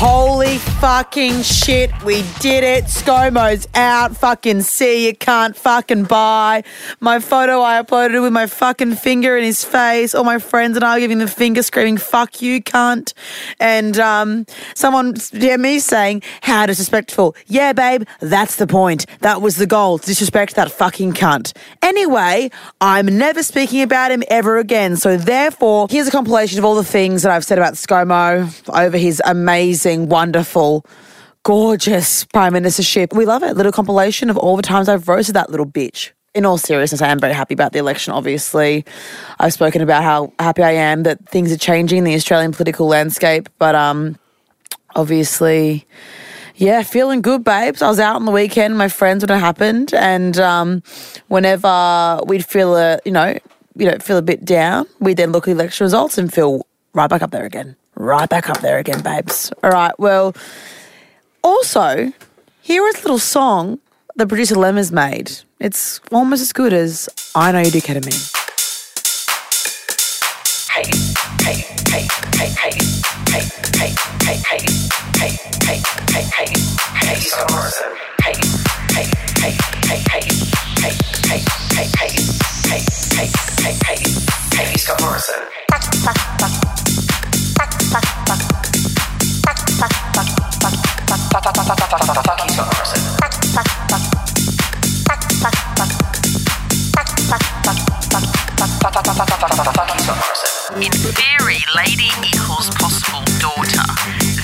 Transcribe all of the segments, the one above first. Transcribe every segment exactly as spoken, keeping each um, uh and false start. Holy fucking shit, we did it. ScoMo's out. Fucking see, you can't fucking buy. My photo I uploaded with my fucking finger in his face. All my friends and I were giving the finger screaming, fuck you, cunt. And um, someone D M me saying, how disrespectful. Yeah, babe, that's the point. That was the goal, to disrespect that fucking cunt. Anyway, I'm never speaking about him ever again. So therefore, here's a compilation of all the things that I've said about ScoMo over his amazing, wonderful, gorgeous Prime Ministership. We love it. Little compilation of all the times I've roasted that little bitch. In all seriousness, I am very happy about the election, obviously. I've spoken about how happy I am that things are changing in the Australian political landscape, but um, obviously, yeah, feeling good, babes. I was out on the weekend, my friends, when it happened, and um, whenever we'd feel, a, you know, you know, feel a bit down, we'd then look at election results and feel right back up there again. Right back up there again, babes. All right, well, also, here is a little song that producer Lem has made. It's almost as good as I Know You Do Ketamine. Hey, hey, hey, hey, hey, hey, hey, hey, hey, hey, hey, hey, hey, hey, Scott Morrison. Hey, hey, hey, hey, hey, hey, hey, hey, hey, hey, hey, hey, hey, hey, Scott Morrison. Fuck, fuck, fuck. Fuck, fuck, fuck, fuck, fuck, fuck, fuck, fuck, fuck, fuck, fuck, fuck, you, Scott Morrison. Fuck, fuck, fuck, fuck, fuck, fuck, fuck, fuck, fuck, fuck, fuck, fuck, fuck, you, Scott Morrison. In theory, lady equals possible daughter.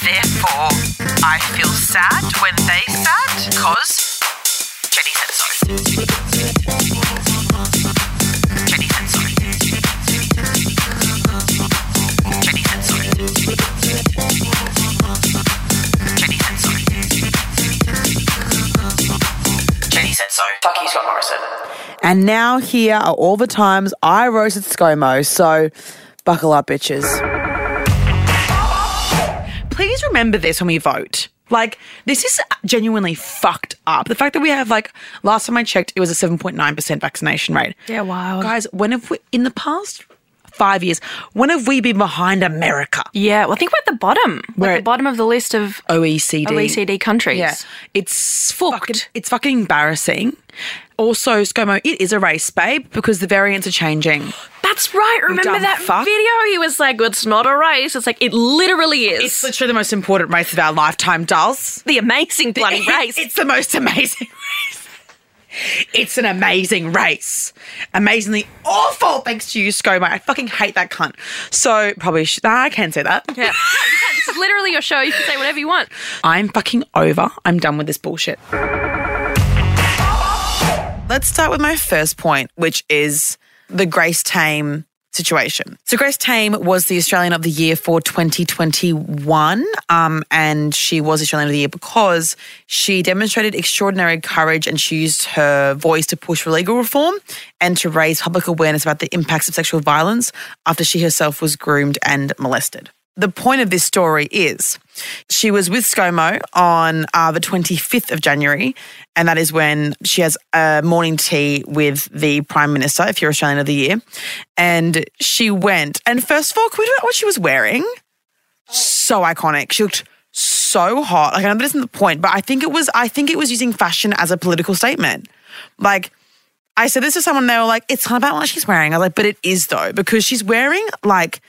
Therefore, I feel sad when they sad, cause Jenny said so. Jenny said so. And now here are all the times I roasted ScoMo, so buckle up, bitches. Please remember this when we vote. Like, this is genuinely fucked up. The fact that we have, like, last time I checked, it was a seven point nine percent vaccination rate. Yeah, wow. Guys, when have we, in the past five years, when have we been behind America? Yeah, well, I think we're at the bottom. We're at the bottom of the list of O E C D countries. Yeah. It's fucked. Fucking, it's fucking embarrassing. Also, ScoMo, it is a race, babe, because the variants are changing. That's right. Remember that fuck. video? He was like, it's not a race. It's like, it literally is. It's literally the most important race of our lifetime, dolls. The amazing bloody it, race. It's the most amazing race. It's an amazing race. Amazingly awful, thanks to you, ScoMo. I fucking hate that cunt. So probably, sh- nah, I can say that. Yeah. No, you can. This is literally your show. You can say whatever you want. I'm fucking over. I'm done with this bullshit. Let's start with my first point, which is the Grace Tame situation. So Grace Tame was the Australian of the Year for twenty twenty-one, um, and she was Australian of the Year because she demonstrated extraordinary courage and she used her voice to push for legal reform and to raise public awareness about the impacts of sexual violence after she herself was groomed and molested. The point of this story is she was with ScoMo on uh, the twenty-fifth of January, and that is when she has a morning tea with the Prime Minister, if you're Australian of the Year, and she went. And first of all, can we talk about what she was wearing? Oh. So iconic. She looked so hot. Like, I know that isn't the point, but I think it was. I think it was using fashion as a political statement. Like, I said this to someone, they were like, "It's not about what she's wearing." I was like, "But it is though, because she's wearing like."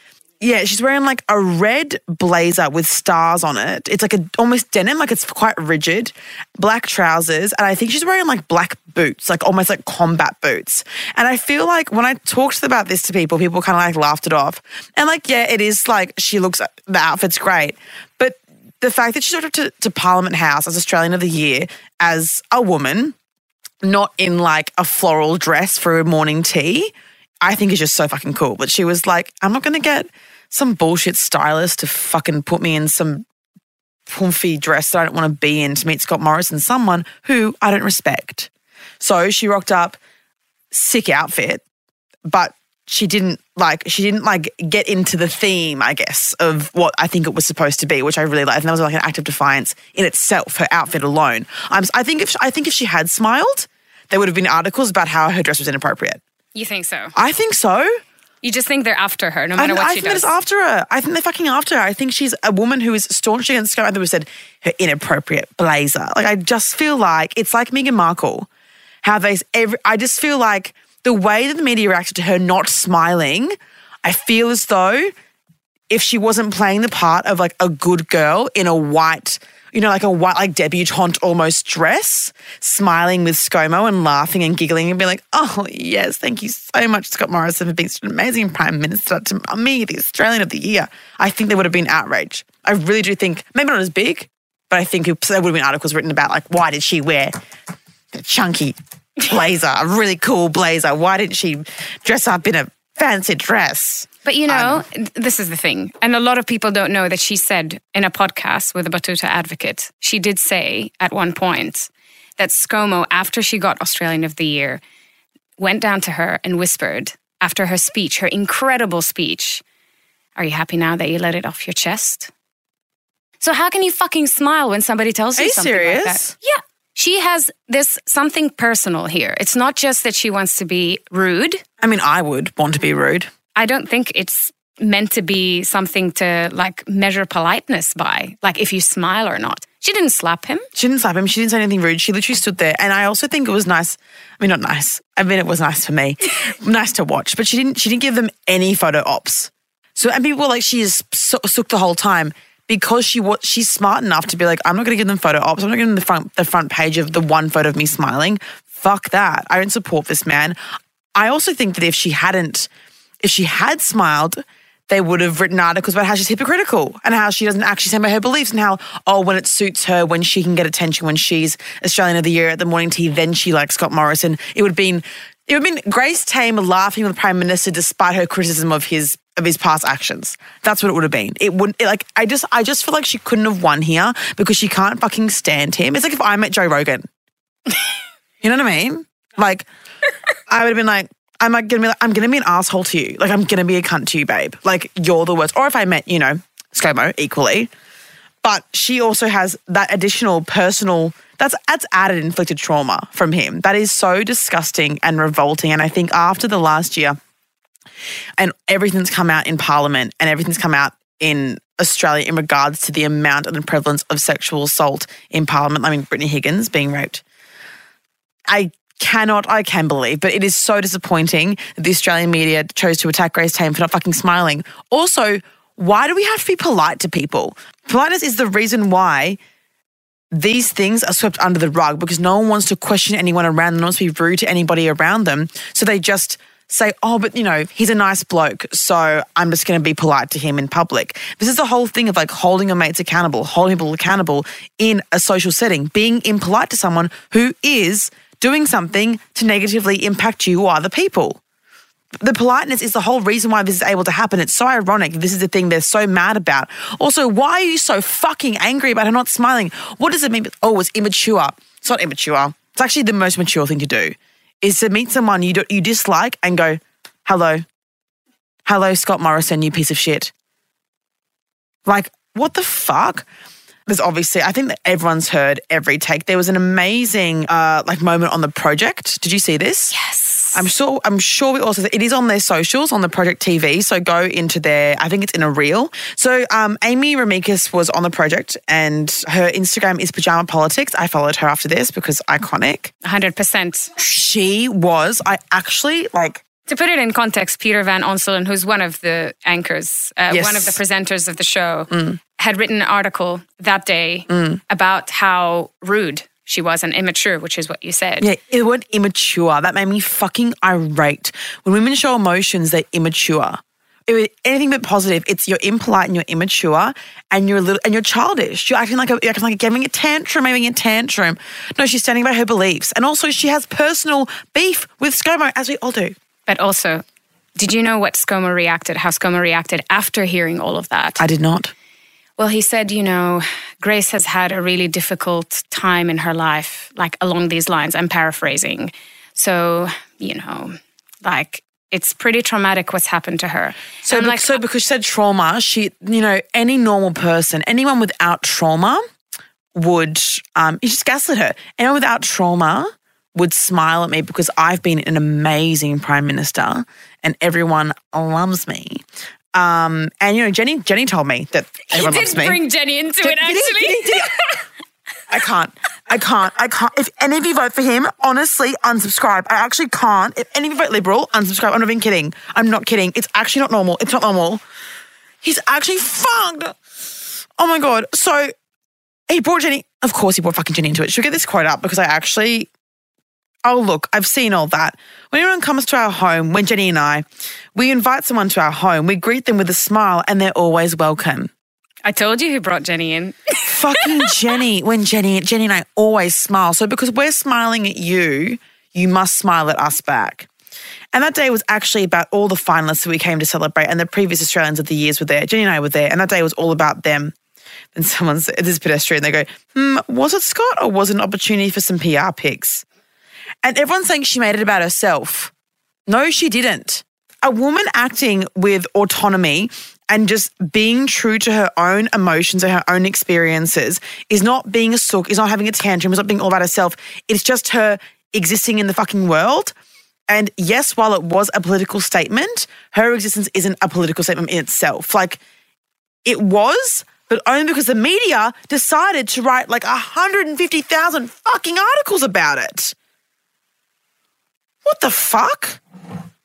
Yeah, she's wearing like a red blazer with stars on it. It's like a almost denim, like it's quite rigid, black trousers, and I think she's wearing like black boots, like almost like combat boots. And I feel like when I talked about this to people, people kind of like laughed it off. And like, yeah, it is like she looks, the outfit's great. But the fact that she showed up to, to Parliament House as Australian of the Year as a woman, not in like a floral dress for a morning tea, I think is just so fucking cool. But she was like, I'm not going to get some bullshit stylist to fucking put me in some comfy dress that I don't want to be in to meet Scott Morrison, someone who I don't respect. So she rocked up, sick outfit, but she didn't like, she didn't like get into the theme, I guess, of what I think it was supposed to be, which I really liked. And that was like an act of defiance in itself, her outfit alone. I'm, I think if I think if she had smiled, there would have been articles about how her dress was inappropriate. You think so? I think so. You just think they're after her, no matter I, what I she does. I think they're after her. I think they're fucking after her. I think she's a woman who is staunch against Scott. I think we said her inappropriate blazer. Like, I just feel like it's like Meghan Markle. How they, every, I just feel like the way that the media reacted to her not smiling, I feel as though if she wasn't playing the part of like a good girl in a white, you know, like a white, like debutante almost dress, smiling with ScoMo and laughing and giggling and being like, oh, yes, thank you so much, Scott Morrison, for being such an amazing Prime Minister to me, the Australian of the Year. I think there would have been outrage. I really do think, maybe not as big, but I think it, there would have been articles written about like, why did she wear a chunky blazer, a really cool blazer? Why didn't she dress up in a fancy dress? But, you know, um, this is the thing. And a lot of people don't know that she said in a podcast with a Batuta advocate, she did say at one point that ScoMo, after she got Australian of the Year, went down to her and whispered after her speech, her incredible speech, "Are you happy now that you let it off your chest?" So how can you fucking smile when somebody tells you, you something serious? Like that? Yeah. She has this something personal here. It's not just that she wants to be rude. I mean, I would want to be rude. I don't think it's meant to be something to like measure politeness by, like if you smile or not. She didn't slap him. She didn't slap him. She didn't say anything rude. She literally stood there. And I also think it was nice. I mean, not nice. I mean, it was nice for me. Nice to watch. But she didn't She didn't give them any photo ops. So, and people were like, she is so, sook the whole time. Because she was, she's smart enough to be like, I'm not going to give them photo ops. I'm not giving them the front, the front page of the one photo of me smiling. Fuck that. I don't support this man. I also think that if she hadn't, if she had smiled, they would have written articles about how she's hypocritical and how she doesn't actually stand by her beliefs and how, oh, when it suits her, when she can get attention, when she's Australian of the Year at the morning tea, then she likes Scott Morrison. It would have been, it would have been Grace Tame laughing with the Prime Minister despite her criticism of his Of his past actions. That's what it would have been. It wouldn't it, like. I just. I just feel like she couldn't have won here because she can't fucking stand him. It's like if I met Joe Rogan. You know what I mean? Like, I would have been like, I'm like gonna be. Like, I'm gonna be an asshole to you. Like, I'm gonna be a cunt to you, babe. Like, you're the worst. Or if I met, you know, ScoMo equally, but she also has that additional personal. That's that's added inflicted trauma from him. That is so disgusting and revolting. And I think after the last year. And everything's come out in Parliament and everything's come out in Australia in regards to the amount and the prevalence of sexual assault in Parliament. I mean, Brittany Higgins being raped. I cannot, I can believe, but it is so disappointing that the Australian media chose to attack Grace Tame for not fucking smiling. Also, why do we have to be polite to people? Politeness is the reason why these things are swept under the rug because no one wants to question anyone around them, no one wants to be rude to anybody around them. So they just... say, oh, but, you know, he's a nice bloke, so I'm just going to be polite to him in public. This is the whole thing of, like, holding your mates accountable, holding people accountable in a social setting, being impolite to someone who is doing something to negatively impact you or other people. The politeness is the whole reason why this is able to happen. It's so ironic. This is the thing they're so mad about. Also, why are you so fucking angry about her not smiling? What does it mean? Oh, it's immature. It's not immature. It's actually the most mature thing to do. Is to meet someone you do, you dislike and go, hello, hello, Scott Morrison, you piece of shit. Like, what the fuck? There's obviously, I think that everyone's heard every take. There was an amazing uh, like moment on The Project. Did you see this? Yes. I'm sure, I'm sure we also, it is on their socials, on The Project T V. So go into their, I think it's in a reel. So um, Amy Remeikis was on The Project and her Instagram is Pajama Politics. I followed her after this because iconic. one hundred percent. She was, I actually like. To put it in context, Peter Van Onselen, who's one of the anchors, uh, yes. one of the presenters of the show, mm. had written an article that day mm. about how rude she was and immature, which is what you said. Yeah, it wasn't immature. That made me fucking irate. When women show emotions, they're immature. It, anything but positive. It's you're impolite and you're immature and you're a little and you're childish. You're acting like a, you're acting like giving a tantrum, having a tantrum. No, she's standing by her beliefs, and also she has personal beef with ScoMo, as we all do. But also, did you know what ScoMo reacted, how ScoMo reacted after hearing all of that? I did not. Well, he said, you know, Grace has had a really difficult time in her life, like along these lines. I'm paraphrasing. So, you know, like, it's pretty traumatic what's happened to her. So, be- like, so because she said trauma, she, you know, any normal person, anyone without trauma would, um, you just gaslit her. Anyone without trauma would smile at me because I've been an amazing prime minister and everyone loves me. Um, and, you know, Jenny Jenny told me that everyone loves me. He did bring Jenny into did, it, actually. Did he, did he, did he? I can't. I can't. I can't. If any of you vote for him, honestly, unsubscribe. I actually can't. If any of you vote Liberal, unsubscribe. I'm not even kidding. I'm not kidding. It's actually not normal. It's not normal. He's actually fucked. Oh, my God. So he brought Jenny. Of course he brought fucking Jenny into it. Should we get this quote up? Because I actually... Oh, look, I've seen all that. When anyone comes to our home, when Jenny and I, we invite someone to our home, we greet them with a smile and they're always welcome. I told you who brought Jenny in. Fucking Jenny. When Jenny, Jenny and I always smile. So because we're smiling at you, you must smile at us back. And that day was actually about all the finalists that we came to celebrate and the previous Australians of the years were there. Jenny and I were there and that day was all about them. Then someone's, this pedestrian, they go, hmm, was it Scott or was it an opportunity for some P R pics? And everyone's saying she made it about herself. No, she didn't. A woman acting with autonomy and just being true to her own emotions and her own experiences is not being a sook, is not having a tantrum, is not being all about herself. It's just her existing in the fucking world. And yes, while it was a political statement, her existence isn't a political statement in itself. Like, it was, but only because the media decided to write like one hundred fifty thousand fucking articles about it. What the fuck?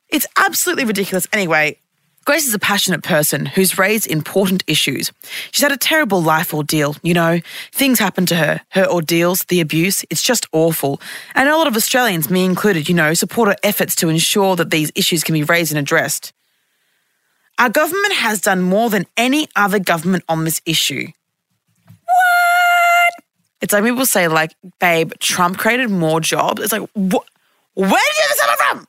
It's absolutely ridiculous. Anyway, Grace is a passionate person who's raised important issues. She's had a terrible life ordeal, you know. Things happen to her. Her ordeals, the abuse, it's just awful. And a lot of Australians, me included, you know, support her efforts to ensure that these issues can be raised and addressed. Our government has done more than any other government on this issue. What? It's like people say, like, babe, Trump created more jobs. It's like, what? Where did you get this from?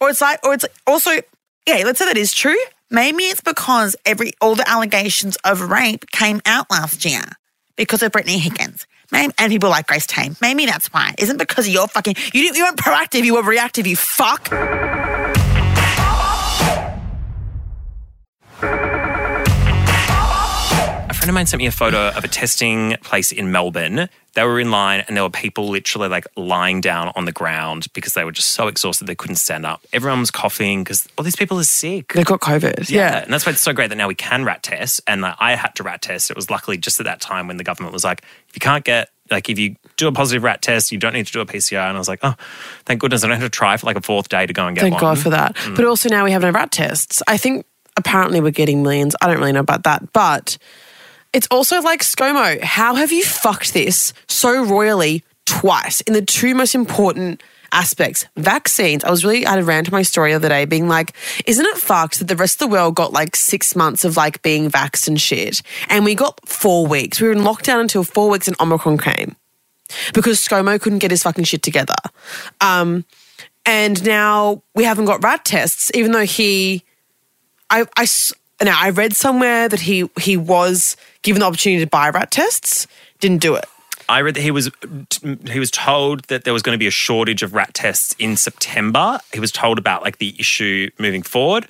Or it's like, or it's like, also, yeah, let's say that is true. Maybe it's because every all the allegations of rape came out last year because of Brittany Higgins. Maybe, and people like Grace Tame. Maybe that's why. It isn't because of your fucking, you didn't, you weren't proactive, you were reactive, you fuck. A friend of mine sent me a photo of a testing place in Melbourne. They were in line and there were people literally like lying down on the ground because they were just so exhausted they couldn't stand up. Everyone was coughing because all these people are sick. They've got COVID. Yeah. yeah. And that's why it's so great that now we can rat test. And like, I had to rat test. It was luckily just at that time when the government was like, if you can't get, like if you do a positive rat test, you don't need to do a P C R. And I was like, oh, thank goodness I don't have to try for like a fourth day to go and get thank one. Thank God for that. Mm. But also now we have no rat tests. I think apparently we're getting millions. I don't really know about that. But... it's also like, ScoMo, how have you fucked this so royally twice in the two most important aspects? Vaccines. I was really, I had a rant on my story the other day being like, isn't it fucked that the rest of the world got like six months of like being vaxxed and shit? And we got four weeks. We were in lockdown until four weeks and Omicron came because ScoMo couldn't get his fucking shit together. Um, and now we haven't got rat tests, even though he, I, I, Now, I read somewhere that he he was given the opportunity to buy rat tests, didn't do it. I read that he was he was told that there was going to be a shortage of rat tests in September. He was told about like the issue moving forward.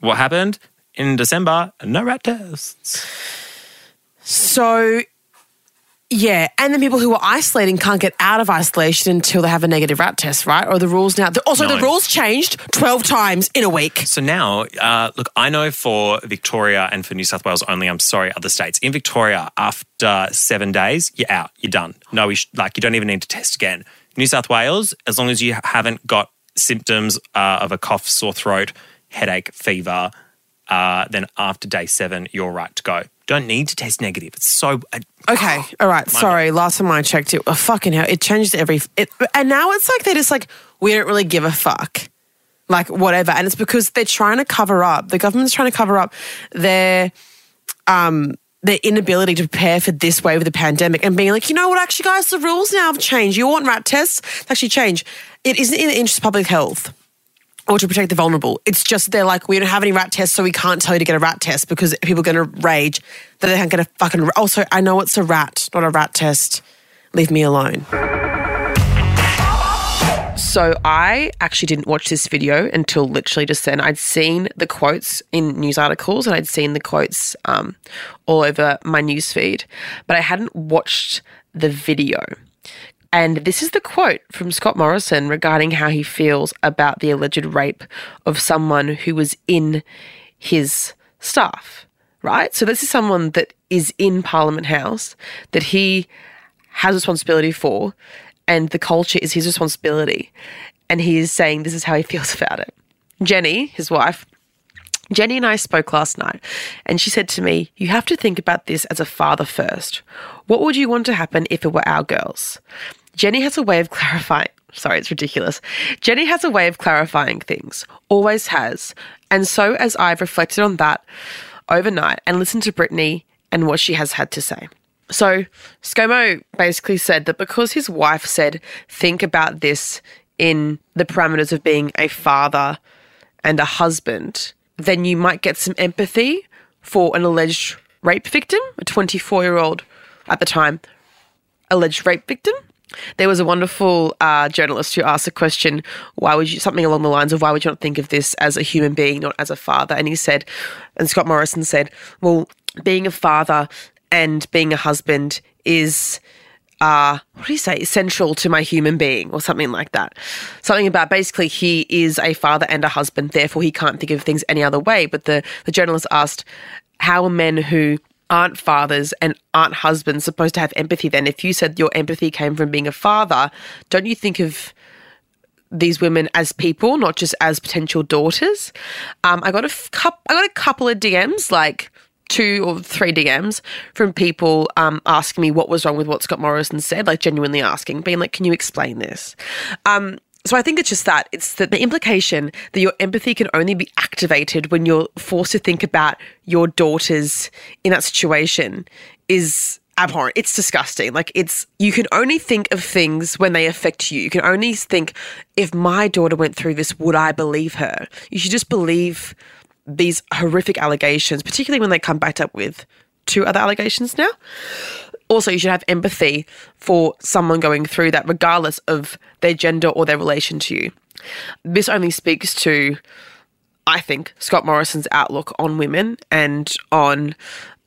What happened in December? No rat tests. So, yeah. And then people who are isolating can't get out of isolation until they have a negative rat test, right? Or the rules now... Also, no. The rules changed twelve times in a week. So now, uh, look, I know for Victoria and for New South Wales only, I'm sorry, other states. In Victoria, after seven days, you're out, you're done. No, sh- like, you don't even need to test again. New South Wales, as long as you haven't got symptoms uh, of a cough, sore throat, headache, fever, uh, then after day seven, you're right to go. Don't need to test negative. It's so... Uh, okay, all right, sorry. Mind. Last time I checked it, oh, fucking hell, it changed every... It, and now it's like they're just like, we don't really give a fuck. Like, whatever. And it's because they're trying to cover up, the government's trying to cover up their um, their inability to prepare for this wave of the pandemic and being like, you know what, actually, guys, the rules now have changed. You want rat tests? They actually change. It isn't in the interest of public health. or to protect the vulnerable. It's just they're like, we don't have any rat tests, so we can't tell you to get a rat test because people are going to rage that they aren't going to fucking... Ra- also, I know it's a rat, not a rat test. Leave me alone. So I actually didn't watch this video until literally just then. I'd seen the quotes in news articles and I'd seen the quotes um, all over my newsfeed, but I hadn't watched the video. And this is the quote from Scott Morrison regarding how he feels about the alleged rape of someone who was in his staff, right? So this is someone that is in Parliament House that he has responsibility for, and the culture is his responsibility. And he is saying this is how he feels about it. Jenny, his wife, Jenny and I spoke last night, and she said to me, you have to think about this as a father first. What would you want to happen if it were our girls? Jenny has a way of clarifying. Sorry, it's ridiculous. Jenny has a way of clarifying things, always has. And so as I've reflected on that overnight and listened to Brittany and what she has had to say. So ScoMo basically said that because his wife said, think about this in the parameters of being a father and a husband, then you might get some empathy for an alleged rape victim, a twenty-four-year-old at the time, alleged rape victim. There was a wonderful uh, journalist who asked a question, why would you, something along the lines of, why would you not think of this as a human being, not as a father? And he said, and Scott Morrison said, well, being a father and being a husband is, uh, what do you say, essential to my human being or something like that. Something about basically he is a father and a husband, therefore he can't think of things any other way. But the, the journalist asked, how are men who aren't fathers and aren't husbands supposed to have empathy then? If you said your empathy came from being a father, don't you think of these women as people, not just as potential daughters? Um, I got a f- cu- I got a couple of D Ms, like two or three D Ms from people um, asking me what was wrong with what Scott Morrison said, like genuinely asking, being like, can you explain this? Um, so I think it's just that. It's that the implication that your empathy can only be activated when you're forced to think about your daughters in that situation is abhorrent. It's disgusting. Like it's, you can only think of things when they affect you. You can only think, if my daughter went through this, would I believe her? You should just believe these horrific allegations, particularly when they come backed up with two other allegations now. Also, you should have empathy for someone going through that, regardless of their gender or their relation to you. This only speaks to, I think, Scott Morrison's outlook on women and on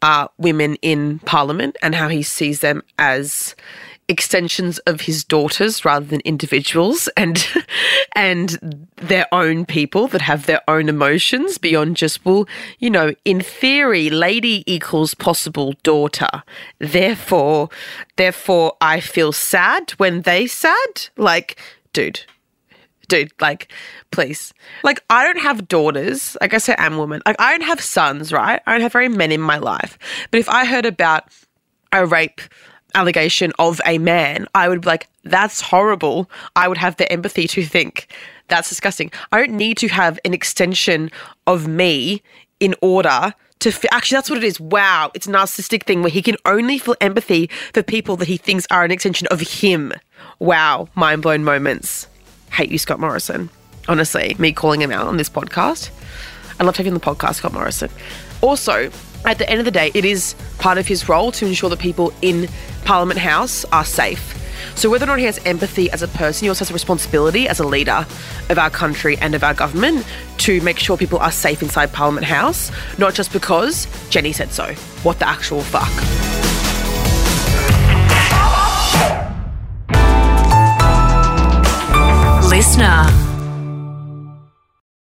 uh, women in Parliament and how he sees them as extensions of his daughters rather than individuals and and their own people that have their own emotions beyond just, well, you know, in theory, lady equals possible daughter. Therefore, therefore I feel sad when they sad. Like, dude, dude, like, please. Like, I don't have daughters. I guess I am a woman. Like, I don't have sons, right? I don't have very many in my life. But if I heard about a rape allegation of a man, I would be like, that's horrible. I would have the empathy to think that's disgusting. I don't need to have an extension of me in order to f- actually, that's what it is. Wow. It's a narcissistic thing where he can only feel empathy for people that he thinks are an extension of him. Wow. Mind blown moments. Hate you, Scott Morrison. Honestly, me calling him out on this podcast. I love having the podcast, Scott Morrison. Also, at the end of the day, it is part of his role to ensure that people in Parliament House are safe. So whether or not he has empathy as a person, he also has a responsibility as a leader of our country and of our government to make sure people are safe inside Parliament House, not just because Jenny said so. What the actual fuck? Listener.